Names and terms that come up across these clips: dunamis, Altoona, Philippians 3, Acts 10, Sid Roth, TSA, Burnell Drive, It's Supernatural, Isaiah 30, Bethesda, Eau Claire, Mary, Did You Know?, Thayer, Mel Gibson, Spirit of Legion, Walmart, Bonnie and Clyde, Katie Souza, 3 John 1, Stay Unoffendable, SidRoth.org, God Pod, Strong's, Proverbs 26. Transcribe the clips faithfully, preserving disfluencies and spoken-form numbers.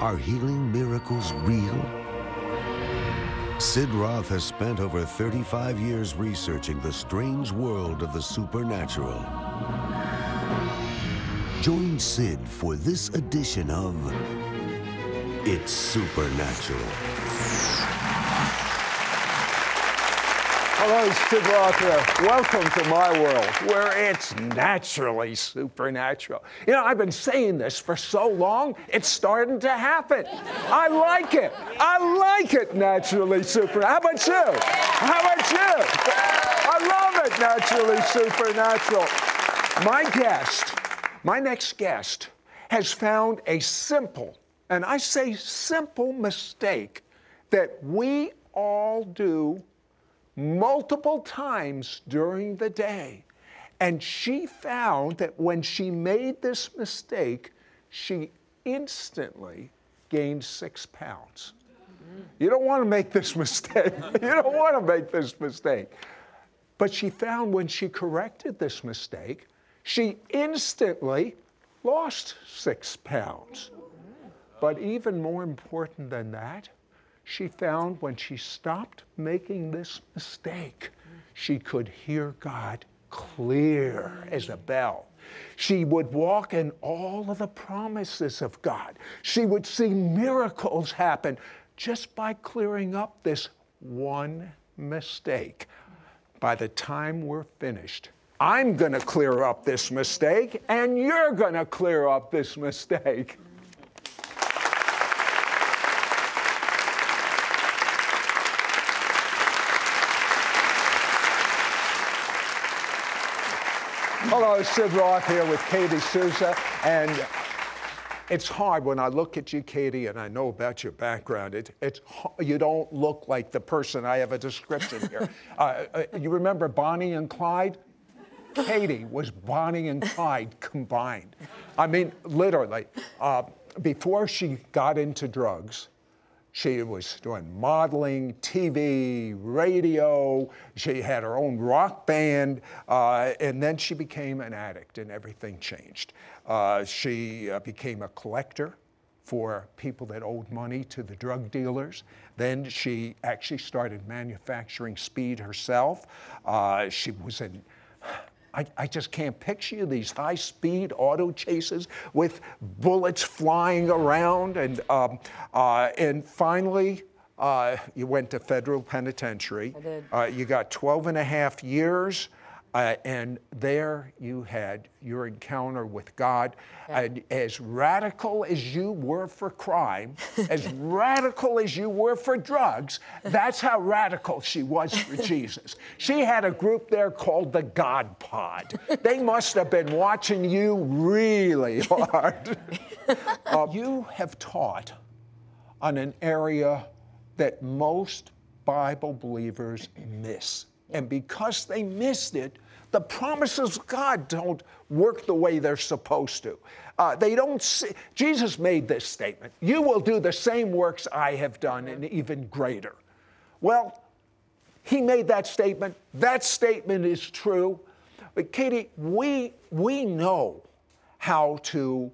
Are healing miracles real? Sid Roth has spent over thirty-five years researching the strange world of the supernatural. Join Sid for this edition of It's Supernatural. Hello, Sid Roth here. Welcome to my world, where it's naturally supernatural. You know, I've been saying this for so long, it's starting to happen. I like it. I like it naturally supernatural. How about you? How about you? I love it naturally supernatural. My guest, my next guest, has found a simple, and I say simple mistake that we all do multiple times during the day. And she found that when she made this mistake, she instantly gained six pounds. You don't want to make this mistake. You don't want to make this mistake. But she found when she corrected this mistake, she instantly lost six pounds. But even more important than that, she found when she stopped making this mistake, she could hear God clear as a bell. She would walk in all of the promises of God. She would see miracles happen just by clearing up this one mistake. By the time we're finished, I'm going to clear up this mistake, and you're going to clear up this mistake. Hello, Sid Roth here with Katie Souza, and it's hard when I look at you, Katie, and I know about your background. It, it's you don't look like the person. I have a description here. Uh, you remember Bonnie and Clyde? Katie was Bonnie and Clyde combined. I mean, literally. Uh, before she got into drugs, she was doing modeling, T V, radio. She had her own rock band. Uh, and then she became an addict, and everything changed. Uh, she uh, became a collector for people that owed money to the drug dealers. Then she actually started manufacturing speed herself. Uh, she was in... I, I just can't picture these high-speed auto chases with bullets flying around. And um, uh, and finally, uh, you went to federal penitentiary. I did. Uh, you got twelve and a half years, uh, and there you had your encounter with God. Yeah. And as radical as you were for crime, as radical as you were for drugs, that's how radical she was for Jesus. She had a group there called the God Pod. They must have been watching you really hard. uh, you have taught on an area that most Bible believers miss. And because they missed it, the promises of God don't work the way they're supposed to. Uh, they don't see. Jesus made this statement, "You will do the same works I have done and even greater." Well, he made that statement. That statement is true. But Katie, we, we know how to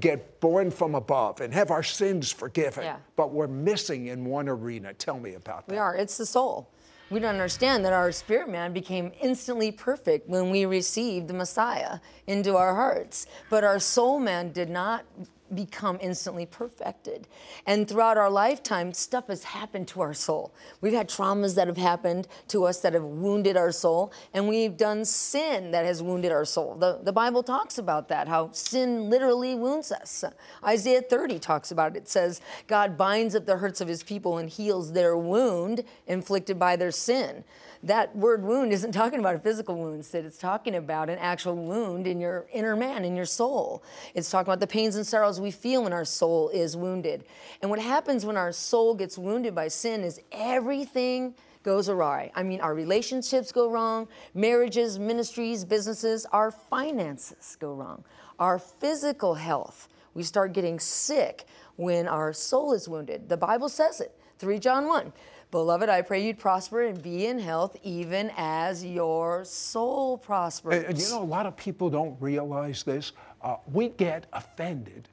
get born from above and have our sins forgiven, yeah. But we're missing in one arena. Tell me about that. We are. It's the soul. We don't understand that our spirit man became instantly perfect when we received the Messiah into our hearts. But our soul man did not become instantly perfected. And throughout our lifetime, stuff has happened to our soul. We've had traumas that have happened to us that have wounded our soul, and we've done sin that has wounded our soul. The, the Bible talks about that, how sin literally wounds us. Isaiah thirty talks about it. It says, God binds up the hurts of his people and heals their wound inflicted by their sin. That word wound isn't talking about a physical wound, Sid. It's talking about an actual wound in your inner man, in your soul. It's talking about the pains and sorrows ourselves, we feel when our soul is wounded. And what happens when our soul gets wounded by sin is everything goes awry. I mean, our relationships go wrong, marriages, ministries, businesses, our finances go wrong, our physical health. We start getting sick when our soul is wounded. The Bible says it, three John one. Beloved, I pray you'd prosper and be in health even as your soul prospers. And you know, a lot of people don't realize this. Uh, we get offended,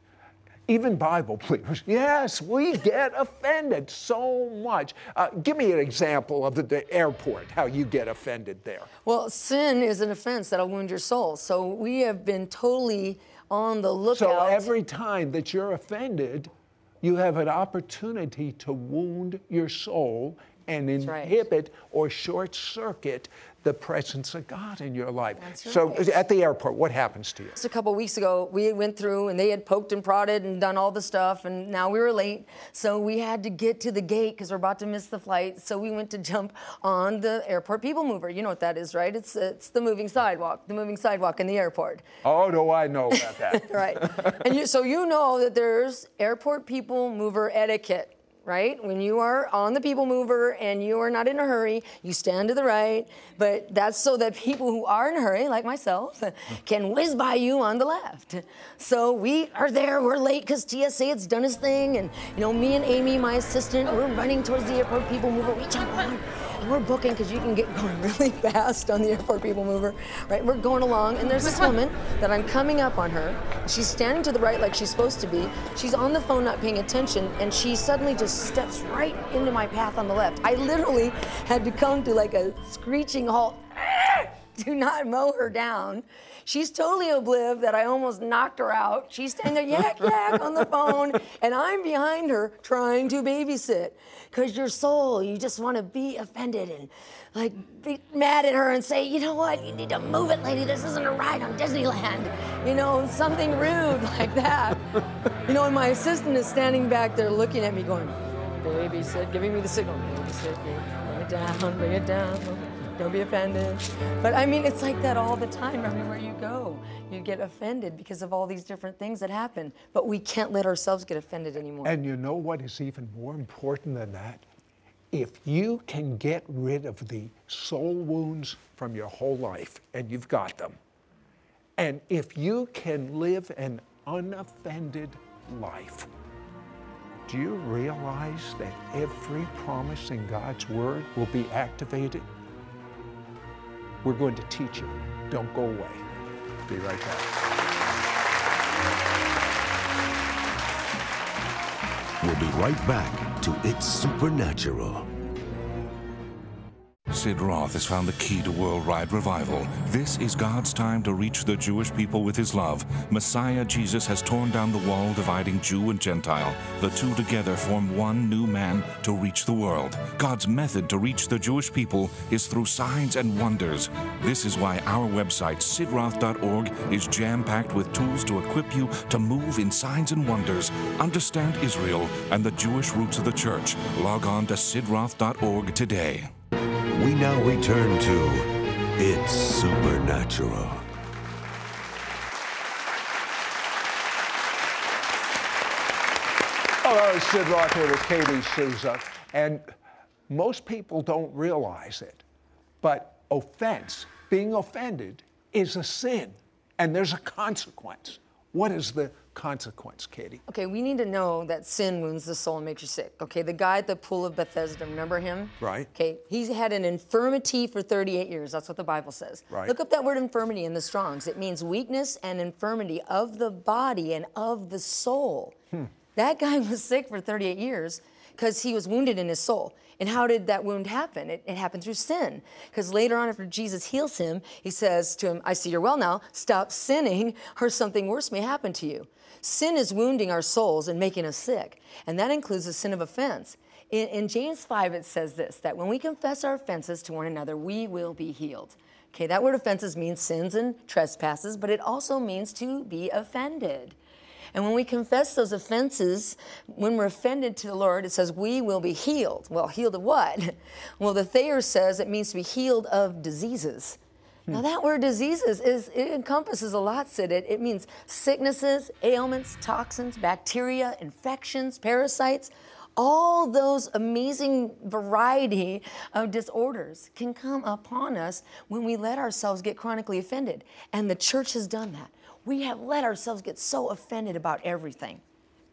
even Bible believers. Yes, we get offended so much. Uh, give me an example of the, the airport, how you get offended there. Well, sin is an offense that'll wound your soul. So we have been totally on the lookout. So every time that you're offended, you have an opportunity to wound your soul and inhibit right. or short-circuit the presence of God in your life. Right. So at the airport, what happens to you? Just a couple of weeks ago, we went through, and they had poked and prodded and done all the stuff, and now we were late. So we had to get to the gate because we're about to miss the flight. So we went to jump on the airport people mover. You know what that is, right? It's it's the moving sidewalk, the moving sidewalk in the airport. Oh, do I know about that. Right. And you, so you know that there's airport people mover etiquette. Right? When you are on the people mover and you are not in a hurry, you stand to the right. But that's so that people who are in a hurry, like myself, can whiz by you on the left. So we are there. We're late because T S A has done his thing. And, you know, me and Amy, my assistant, we're running towards the airport people mover. We jump on. We're booking because you can get going really fast on the airport people mover, right? We're going along, and there's this woman that I'm coming up on her. She's standing to the right like she's supposed to be. She's on the phone not paying attention, and she suddenly just steps right into my path on the left. I literally had to come to like a screeching halt. Do not mow her down. She's totally oblivious that I almost knocked her out. She's standing there yak, yak on the phone, and I'm behind her trying to babysit. Because your soul, you just want to be offended and like be mad at her and say, you know what, you need to move it, lady. This isn't a ride on Disneyland. You know, something rude like that. You know, and my assistant is standing back there looking at me going, babysit, giving me the signal, babysit, bring it down, bring it down. Don't be offended. But I mean, it's like that all the time. Everywhere you go, you get offended because of all these different things that happen. But we can't let ourselves get offended anymore. And you know what is even more important than that? If you can get rid of the soul wounds from your whole life, and you've got them, and if you can live an unoffended life, do you realize that every promise in God's Word will be activated? We're going to teach you. Don't go away. Be right back. We'll be right back to It's Supernatural. Sid Roth has found the key to worldwide revival. This is God's time to reach the Jewish people with his love. Messiah Jesus has torn down the wall dividing Jew and Gentile. The two together form one new man to reach the world. God's method to reach the Jewish people is through signs and wonders. This is why our website, Sid Roth dot org, is jam-packed with tools to equip you to move in signs and wonders. Understand Israel and the Jewish roots of the church. Log on to Sid Roth dot org today. We now return to It's Supernatural. Hello, Sid Roth here with Katie Souza. And most people don't realize it, but offense, being offended, is a sin, and there's a consequence. What is the consequence, Katie? Okay, we need to know that sin wounds the soul and makes you sick. Okay, the guy at the pool of Bethesda, remember him? Right. Okay, he's had an infirmity for thirty-eight years. That's what the Bible says. Right. Look up that word infirmity in the Strong's. It means weakness and infirmity of the body and of the soul. Hmm. That guy was sick for thirty-eight years because he was wounded in his soul. And how did that wound happen? It, it happened through sin. Because later on, after Jesus heals him, he says to him, I see you're well now, stop sinning or something worse may happen to you. Sin is wounding our souls and making us sick. And that includes the sin of offense. In, in James five, it says this, that when we confess our offenses to one another, we will be healed. Okay, that word offenses means sins and trespasses, but it also means to be offended. And when we confess those offenses, when we're offended to the Lord, it says we will be healed. Well, healed of what? Well, the Thayer says it means to be healed of diseases. Now that word diseases, is it encompasses a lot, Sid. It, it means sicknesses, ailments, toxins, bacteria, infections, parasites. All those amazing variety of disorders can come upon us when we let ourselves get chronically offended. And the church has done that. We have let ourselves get so offended about everything.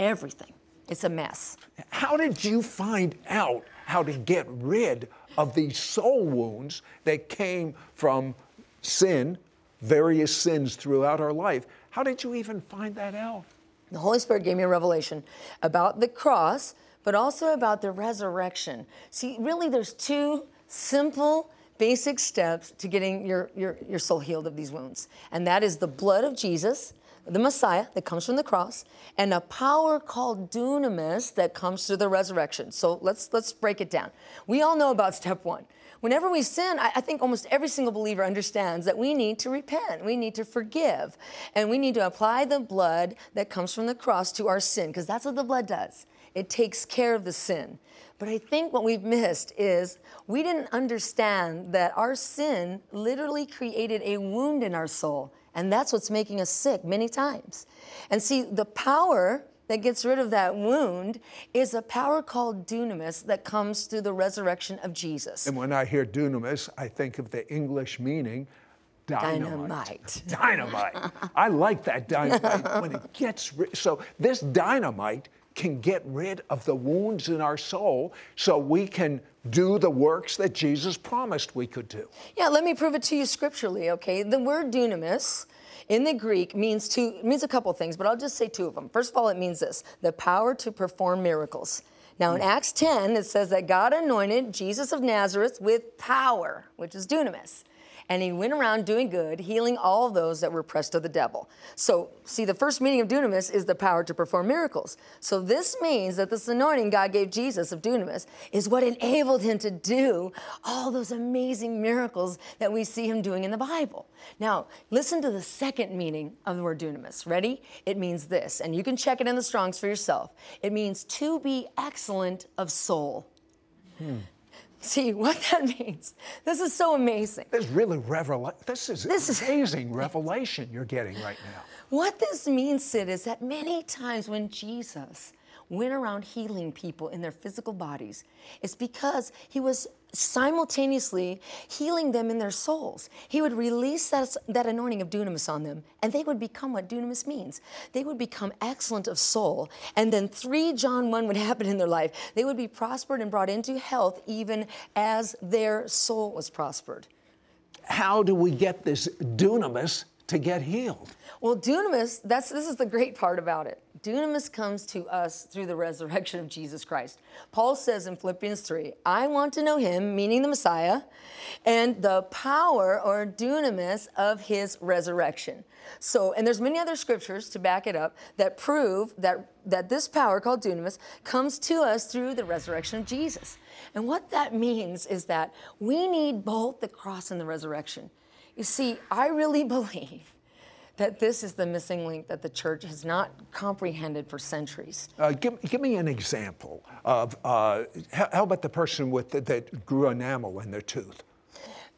Everything. It's a mess. How did you find out how to get rid of these soul wounds that came from sin, various sins throughout our life? How did you even find that out? The Holy Spirit gave me a revelation about the cross, but also about the resurrection. See, really there's two simple, basic steps to getting your, your, your soul healed of these wounds. And that is the blood of Jesus, the Messiah that comes from the cross, and a power called dunamis that comes through the resurrection. So let's let's break it down. We all know about step one. Whenever we sin, I, I think almost every single believer understands that we need to repent, we need to forgive, and we need to apply the blood that comes from the cross to our sin, because that's what the blood does. It takes care of the sin. But I think what we've missed is we didn't understand that our sin literally created a wound in our soul. And that's what's making us sick many times. And see, the power that gets rid of that wound is a power called dunamis that comes through the resurrection of Jesus. And when I hear dunamis, I think of the English meaning dynamite. Dynamite. Dynamite. I like that dynamite. When it gets rid- so this dynamite can get rid of the wounds in our soul so we can do the works that Jesus promised we could do. Yeah, let me prove it to you scripturally, okay? The word dunamis in the Greek means two, means a couple things, but I'll just say two of them. First of all, it means this, the power to perform miracles. Now in Acts ten, it says that God anointed Jesus of Nazareth with power, which is dunamis. And he went around doing good, healing all those that were oppressed of the devil. So, see, the first meaning of dunamis is the power to perform miracles. So this means that this anointing God gave Jesus of dunamis is what enabled him to do all those amazing miracles that we see him doing in the Bible. Now, listen to the second meaning of the word dunamis. Ready? It means this, and you can check it in the Strong's for yourself. It means to be excellent of soul. Hmm. See what that means. This is so amazing. This is really revelation. This is this amazing is- revelation you're getting right now. What this means, Sid, is that many times when Jesus went around healing people in their physical bodies, it's because he was simultaneously healing them in their souls. He would release that, that anointing of dunamis on them, and they would become what dunamis means. They would become excellent of soul, and then three John one would happen in their life. They would be prospered and brought into health even as their soul was prospered. How do we get this dunamis to get healed? Well, dunamis, that's, this is the great part about it. Dunamis comes to us through the resurrection of Jesus Christ. Paul says in Philippians three, I want to know him, meaning the Messiah, and the power or dunamis of his resurrection. So, and there's many other scriptures to back it up that prove that, that this power called dunamis comes to us through the resurrection of Jesus. And what that means is that we need both the cross and the resurrection. You see, I really believe that this is the missing link that the church has not comprehended for centuries. Uh, give, give me an example of, uh, how, how about the person with the, that grew enamel in their tooth?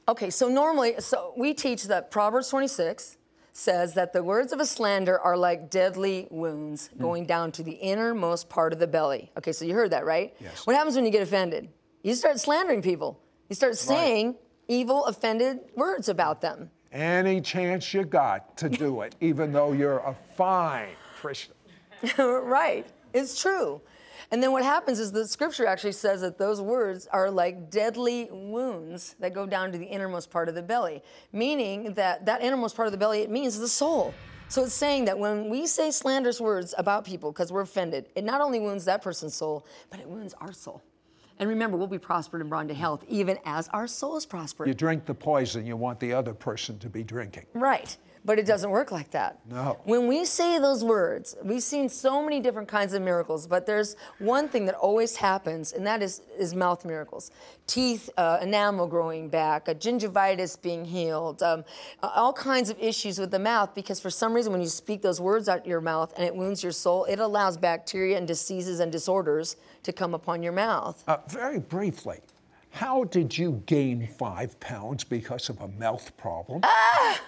Okay, so normally, so we teach that Proverbs twenty-six says that the words of a slander are like deadly wounds mm. going down to the innermost part of the belly. Okay, so you heard that, right? Yes. What happens when you get offended? You start slandering people. You start saying right. evil, offended words about them. Any chance you got to do it, even though you're a fine Christian. Right. It's true. And then what happens is the scripture actually says that those words are like deadly wounds that go down to the innermost part of the belly, meaning that that innermost part of the belly, it means the soul. So it's saying that when we say slanderous words about people because we're offended, it not only wounds that person's soul, but it wounds our soul. And remember, we'll be prospered and brought into health, even as our soul is prospered. You drink the poison you want the other person to be drinking. Right. But it doesn't work like that. No. When we say those words, we've seen so many different kinds of miracles, but there's one thing that always happens, and that is, is mouth miracles. Teeth, uh, enamel growing back, a gingivitis being healed, um, all kinds of issues with the mouth, because for some reason when you speak those words out your mouth and it wounds your soul, it allows bacteria and diseases and disorders to come upon your mouth. Uh, very briefly, How did you gain five pounds because of a mouth problem? Ah!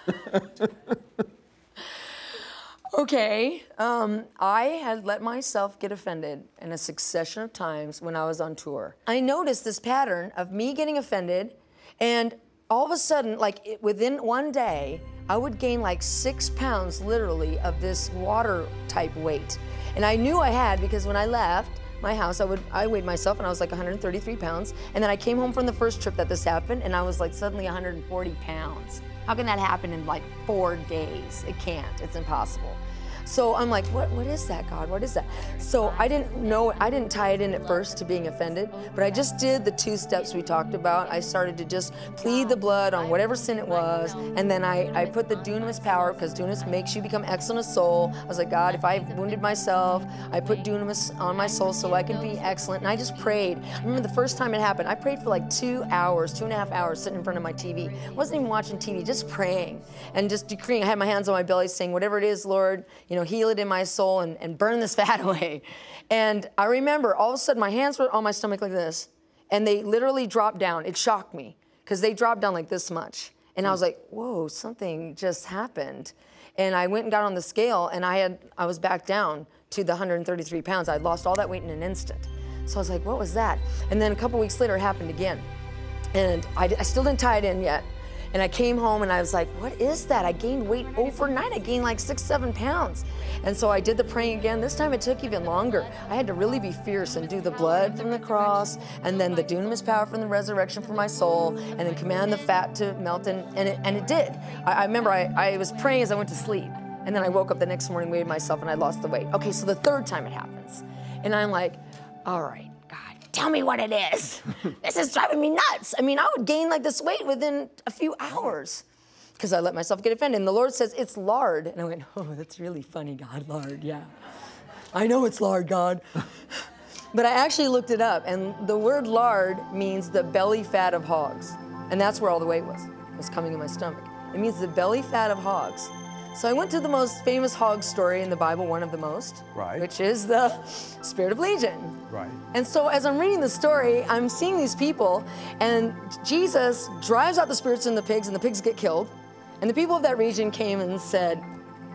Okay, um, I had let myself get offended in a succession of times when I was on tour. I noticed this pattern of me getting offended, and all of a sudden, like it, within one day, I would gain like six pounds literally of this water type weight. And I knew I had, because when I left my house, I would I weighed myself and I was like one hundred thirty-three pounds. And then I came home from the first trip that this happened and I was like suddenly one hundred forty pounds. How can that happen in like four days? It can't, it's impossible. So I'm like, what? What is that, God? What is that? So I didn't know, I didn't tie it in at first to being offended, but I just did the two steps we talked about. I started to just plead the blood on whatever sin it was, and then I, I put the dunamis power, because dunamis makes you become excellent of soul. I was like, God, if I wounded myself, I put dunamis on my soul so I can be excellent, and I just prayed. I remember the first time it happened, I prayed for like two hours, two and a half hours sitting in front of my T V. I wasn't even watching T V, just praying and just decreeing. I had my hands on my belly saying, whatever it is, Lord, you know, Know, heal it in my soul and, and burn this fat away. And I remember all of a sudden my hands were on my stomach like this, and they literally dropped down. It shocked me because they dropped down like this much. And I was like, whoa, something just happened. And I went and got on the scale, and I had I was back down to the one hundred thirty-three pounds. I'd lost all that weight in an instant. So I was like, what was that? And then a couple weeks later it happened again. And I, I still didn't tie it in yet. And I came home and I was like, what is that? I gained weight overnight. I gained like six, seven pounds. And so I did the praying again. This time it took even longer. I had to really be fierce and do the blood from the cross, and then the dunamis power from the resurrection for my soul, and then command the fat to melt. And, and, it, and it did. I, I remember I, I was praying as I went to sleep. And then I woke up the next morning, weighed myself, and I lost the weight. Okay, so the third time it happens. And I'm like, all right, tell me what it is. This is driving me nuts. I mean, I would gain like this weight within a few hours because I let myself get offended. And the Lord says, it's lard. And I went, oh, that's really funny, God, lard, yeah. I know it's lard, God. But I actually looked it up, and the word lard means the belly fat of hogs. And that's where all the weight was, was coming in my stomach. It means the belly fat of hogs. So I went to the most famous hog story in the Bible, one of the most, right, which is the Spirit of Legion. Right. And so as I'm reading the story, I'm seeing these people, and Jesus drives out the spirits and the pigs, and the pigs get killed. And the people of that region came and said,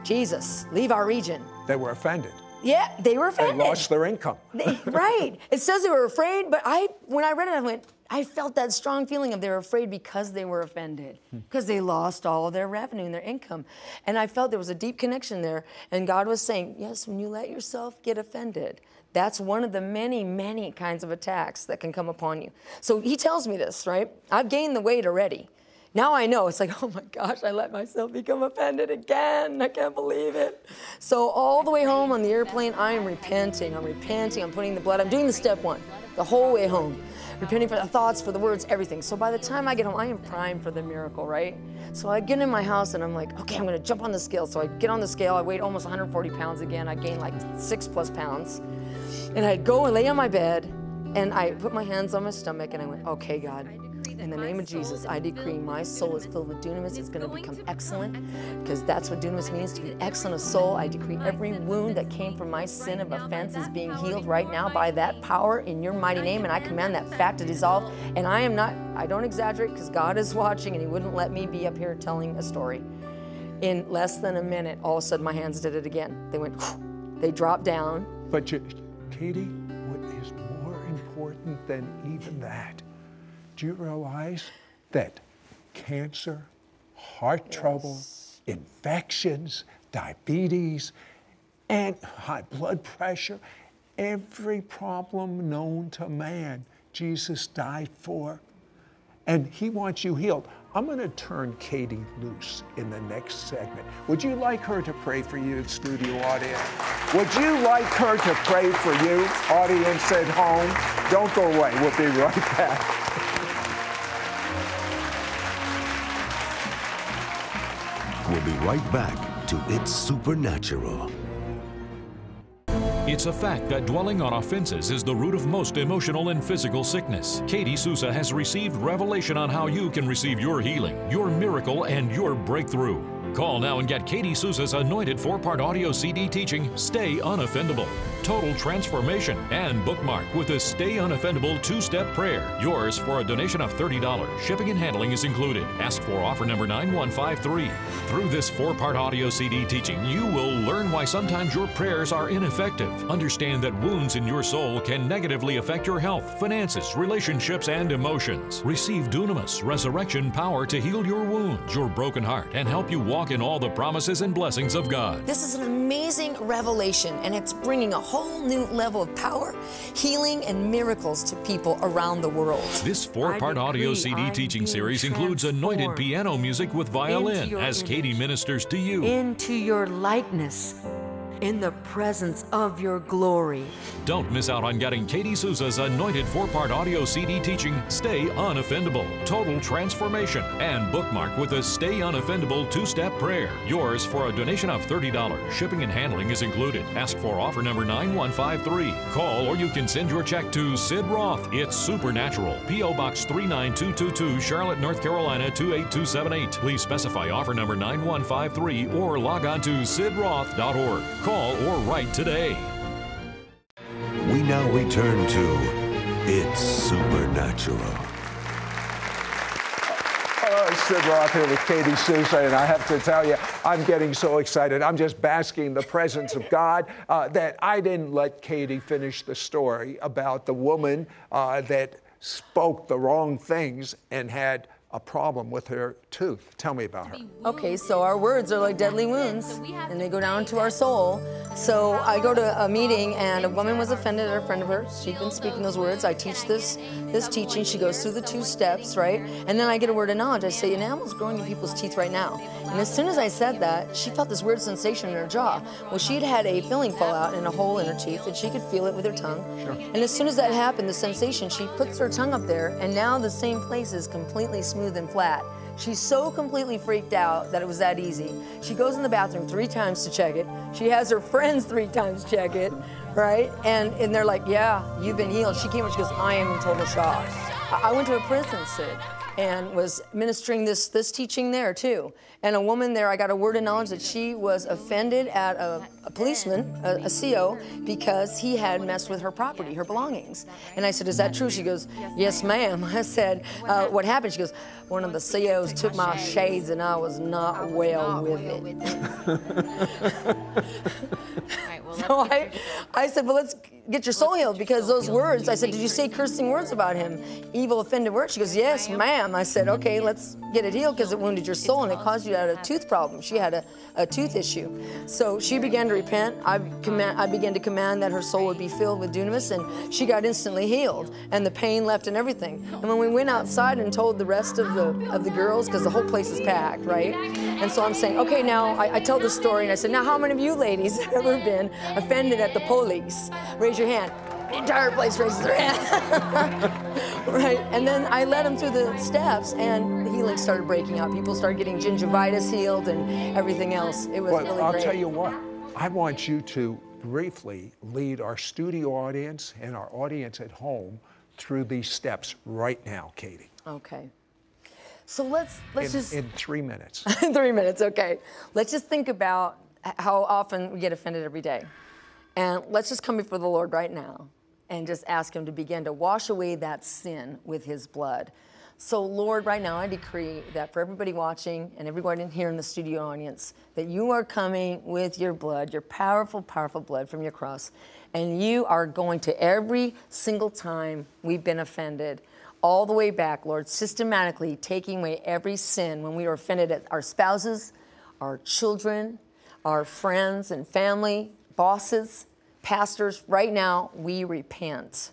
Jesus, leave our region. They were offended. Yeah, they were offended. They lost their income. They, right. It says they were afraid, but I, when I read it, I went, I felt that strong feeling of they were afraid because they were offended, because they lost all of their revenue and their income. And I felt there was a deep connection there. And God was saying, yes, when you let yourself get offended, that's one of the many, many kinds of attacks that can come upon you. So he tells me this, right? I've gained the weight already. Now I know. It's like, oh my gosh, I let myself become offended again. I can't believe it. So all the way home on the airplane, I am repenting. I'm repenting. I'm putting the blood. I'm doing the step one the whole way home. Repenting for the thoughts, for the words, everything. So by the time I get home, I am primed for the miracle, right? So I get in my house and I'm like, okay, I'm gonna jump on the scale. So I get on the scale, I weighed almost one hundred forty pounds again. I gained like six plus pounds. And I go and lay on my bed and I put my hands on my stomach and I went, okay, God, in the name of Jesus, I decree my soul is filled with dunamis. It's going to become excellent, because that's what dunamis means, to be excellent of soul. I decree every wound that came from my sin of offense is being healed right now by that power in your mighty name, and I command that fact to dissolve. And I am not, I don't exaggerate, because God is watching, and he wouldn't let me be up here telling a story. In less than a minute, all of a sudden my hands did it again. They went, they dropped down. But you, Katie, what is more important than even that? Do you realize that cancer, heart yes. trouble, infections, diabetes, and high blood pressure, every problem known to man, Jesus died for, and he wants you healed. I'm going to turn Katie loose in the next segment. Would you like her to pray for you, studio audience? Would you like her to pray for you, audience at home? Don't go away. We'll be right back. We'll be right back to It's Supernatural. It's a fact that dwelling on offenses is the root of most emotional and physical sickness. Katie Souza has received revelation on how you can receive your healing, your miracle, and your breakthrough. Call now and get Katie Souza's anointed four-part audio C D teaching, Stay Unoffendable, Total Transformation, and Bookmark with the Stay Unoffendable two-step prayer. Yours for a donation of thirty dollars. Shipping and handling is included. Ask for offer number nine one five three. Through this four-part audio C D teaching, you will learn why sometimes your prayers are ineffective. Understand that wounds in your soul can negatively affect your health, finances, relationships, and emotions. Receive dunamis, resurrection power to heal your wounds, your broken heart, and help you walk in all the promises and blessings of God. This is an amazing revelation, and it's bringing a whole new level of power, healing, and miracles to people around the world. This four-part audio C D teaching series includes anointed piano music with violin as Katie ministers to you. Into your likeness, in the presence of your glory. Don't miss out on getting Katie Souza's anointed four-part audio C D teaching, Stay Unoffendable, Total Transformation, and Bookmark with a Stay Unoffendable two-step prayer. Yours for a donation of thirty dollars. Shipping and handling is included. Ask for offer number nine one five three. Call or you can send your check to Sid Roth. It's Supernatural. P O. Box three nine two two two, Charlotte, North Carolina two eight two seven eight. Please specify offer number nine one five three or log on to Sid Roth dot org. Call or write today. We now return to It's Supernatural. Hello, it's Sid Roth here with Katie Souza, and I have to tell you, I'm getting so excited. I'm just basking in the presence of God uh, that I didn't let Katie finish the story about the woman uh, that spoke the wrong things and had a problem with her tooth. Tell me about her. Okay, so our words are like deadly wounds, and they go down to our soul. So I go to a meeting, and a woman was offended at a friend of hers. She'd been speaking those words. I teach this this teaching. She goes through the two steps, right? And then I get a word of knowledge. I say, an animal's growing in people's teeth right now. And as soon as I said that, she felt this weird sensation in her jaw. Well, she'd had a filling fall out and a hole in her teeth, and she could feel it with her tongue. Sure. And as soon as that happened, the sensation, she puts her tongue up there, and now the same place is completely smooth and flat. She's so completely freaked out that it was that easy. She goes in the bathroom three times to check it. She has her friends three times check it, right? And and they're like, yeah, you've been healed. She came and she goes, I am in total shock. I went to a prison, Sid, and was ministering this this teaching there too. And a woman there, I got a word of knowledge that she was offended at a, a policeman, a, a C O, because he had messed with her property, her belongings. And I said, is that true? She goes, yes, ma'am. I said, uh, what happened? She goes, one of the C Os took my shades and I was not well with it. So I, I said, well, let's get your soul healed, because those words, I said, did you say cursing words about him? Evil, offended words? She goes, yes, ma'am. I said, okay, let's get it healed, because it wounded your soul and it caused you to have a tooth problem. She had a, a tooth issue. So she began to repent. I, command, I began to command that her soul would be filled with dunamis, and she got instantly healed, and the pain left and everything. And when we went outside and told the rest of the of the girls, because the whole place is packed, right? And so I'm saying, okay, now, I, I tell this story, and I said, now how many of you ladies have ever been offended at the police? Raise your hand. The entire place raises their hand. Right? And then I led him through the steps, and the healing started breaking out. People started getting gingivitis healed and everything else. It was well, really I'll great. I'll tell you what. I want you to briefly lead our studio audience and our audience at home through these steps right now, Katie. Okay. So let's let's in, just... In three minutes. In three minutes, okay. Let's just think about how often we get offended every day. And let's just come before the Lord right now and just ask him to begin to wash away that sin with his blood. So Lord, right now I decree that for everybody watching and everyone in here in the studio audience, that you are coming with your blood, your powerful, powerful blood from your cross, and you are going to every single time we've been offended, all the way back, Lord, systematically taking away every sin when we were offended at our spouses, our children, our friends and family, bosses, pastors. Right now, we repent.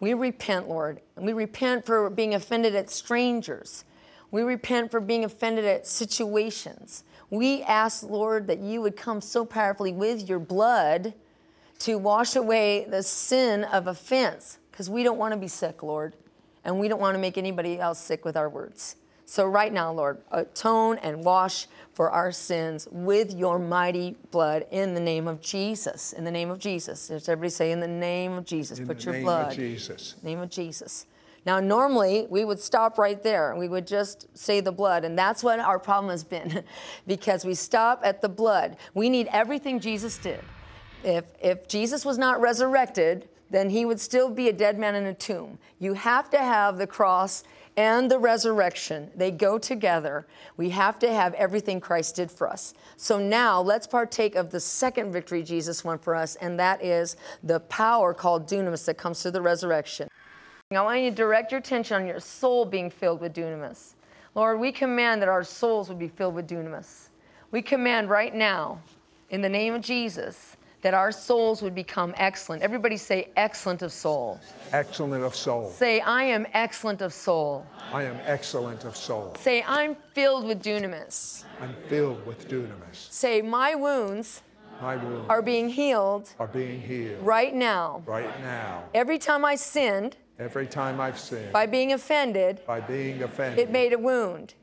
We repent, Lord. And we repent for being offended at strangers. We repent for being offended at situations. We ask, Lord, that you would come so powerfully with your blood to wash away the sin of offense, because we don't want to be sick, Lord, and we don't want to make anybody else sick with our words. So right now, Lord, atone and wash for our sins with your mighty blood in the name of Jesus. In the name of Jesus. Everybody say, in the name of Jesus. Put your blood. In the name of Jesus. Name of Jesus. Now, normally, we would stop right there, and we would just say the blood, and that's what our problem has been, because we stop at the blood. We need everything Jesus did. If, if Jesus was not resurrected, then he would still be a dead man in a tomb. You have to have the cross and the resurrection. They go together. We have to have everything Christ did for us. So now let's partake of the second victory Jesus won for us, and that is the power called dunamis that comes through the resurrection. I want you to direct your attention on your soul being filled with dunamis. Lord, we command that our souls would be filled with dunamis. We command right now, in the name of Jesus, that our souls would become excellent. Everybody say, excellent of soul. Excellent of soul. Say, I am excellent of soul. I am excellent of soul. Say, I'm filled with dunamis. I'm filled with dunamis. Say, my wounds, my wounds are being healed, are being healed right now. Right now. Every time I sinned, every time I've sinned, by being offended, by being offended, it made a wound.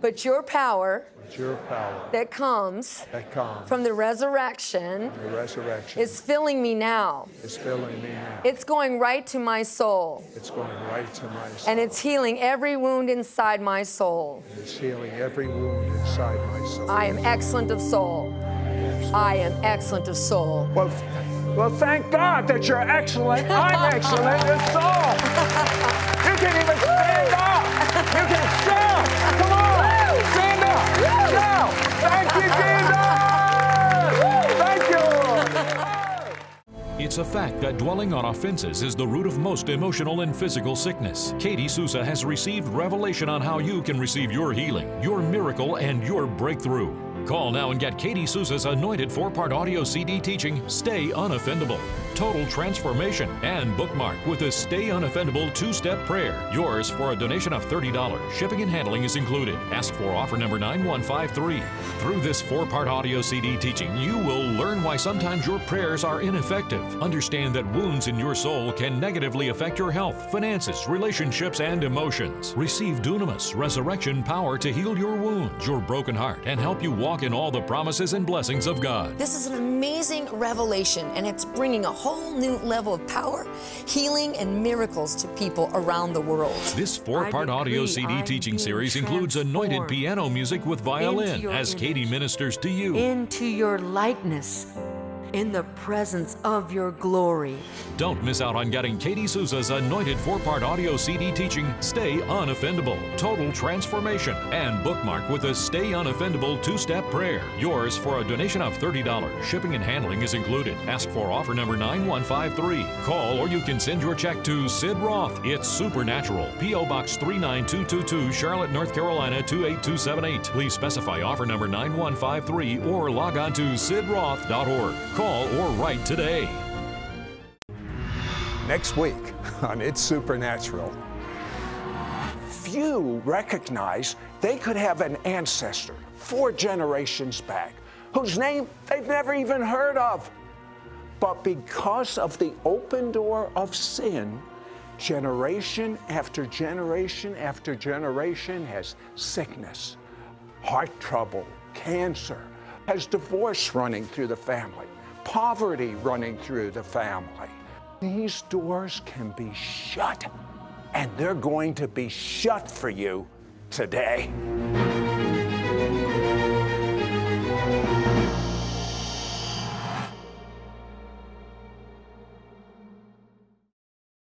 But your power, but your power that, comes that comes from the resurrection, from the resurrection is filling me now. Is filling me now. It's going right to my soul. It's going right to my soul. And it's healing every wound inside my soul. And it's healing every wound inside my soul. I am excellent of soul. I am excellent of soul. Well, well thank God that you're excellent. I'm excellent of soul. You can even stand up. You can stand up. Come on. Now, thank you, Jesus! Thank you! It's a fact that dwelling on offenses is the root of most emotional and physical sickness. Katie Souza has received revelation on how you can receive your healing, your miracle, and your breakthrough. Call now and get Katie Souza's anointed four-part audio C D teaching, Stay Unoffendable, Total Transformation, and bookmark with the Stay Unoffendable two-step prayer. Yours for a donation of thirty dollars. Shipping and handling is included. Ask for offer number nine one five three. Through this four-part audio C D teaching, you will learn why sometimes your prayers are ineffective. Understand that wounds in your soul can negatively affect your health, finances, relationships, and emotions. Receive dunamis, resurrection power to heal your wounds, your broken heart, and help you walk in all the promises and blessings of God. This is an amazing revelation, and it's bringing a whole new level of power, healing, and miracles to people around the world. This four-part audio C D I'm teaching series includes anointed piano music with violin as Katie image, ministers to you. Into your likeness, in the presence of your glory. Don't miss out on getting Katie Souza's anointed four-part audio C D teaching, Stay Unoffendable, Total Transformation, and bookmark with a Stay Unoffendable two-step prayer. Yours for a donation of thirty dollars. Shipping and handling is included. Ask for offer number nine one five three. Call or you can send your check to Sid Roth. It's Supernatural. P O. Box three nine two two two, Charlotte, North Carolina two eight two seven eight. Please specify offer number nine one five three or log on to Sid Roth dot org. Call or write today. Next week on It's Supernatural. Few recognize they could have an ancestor four generations back whose name they've never even heard of. But because of the open door of sin, generation after generation after generation has sickness, heart trouble, cancer, has divorce running through the family, poverty running through the family. These doors can be shut, and they're going to be shut for you today.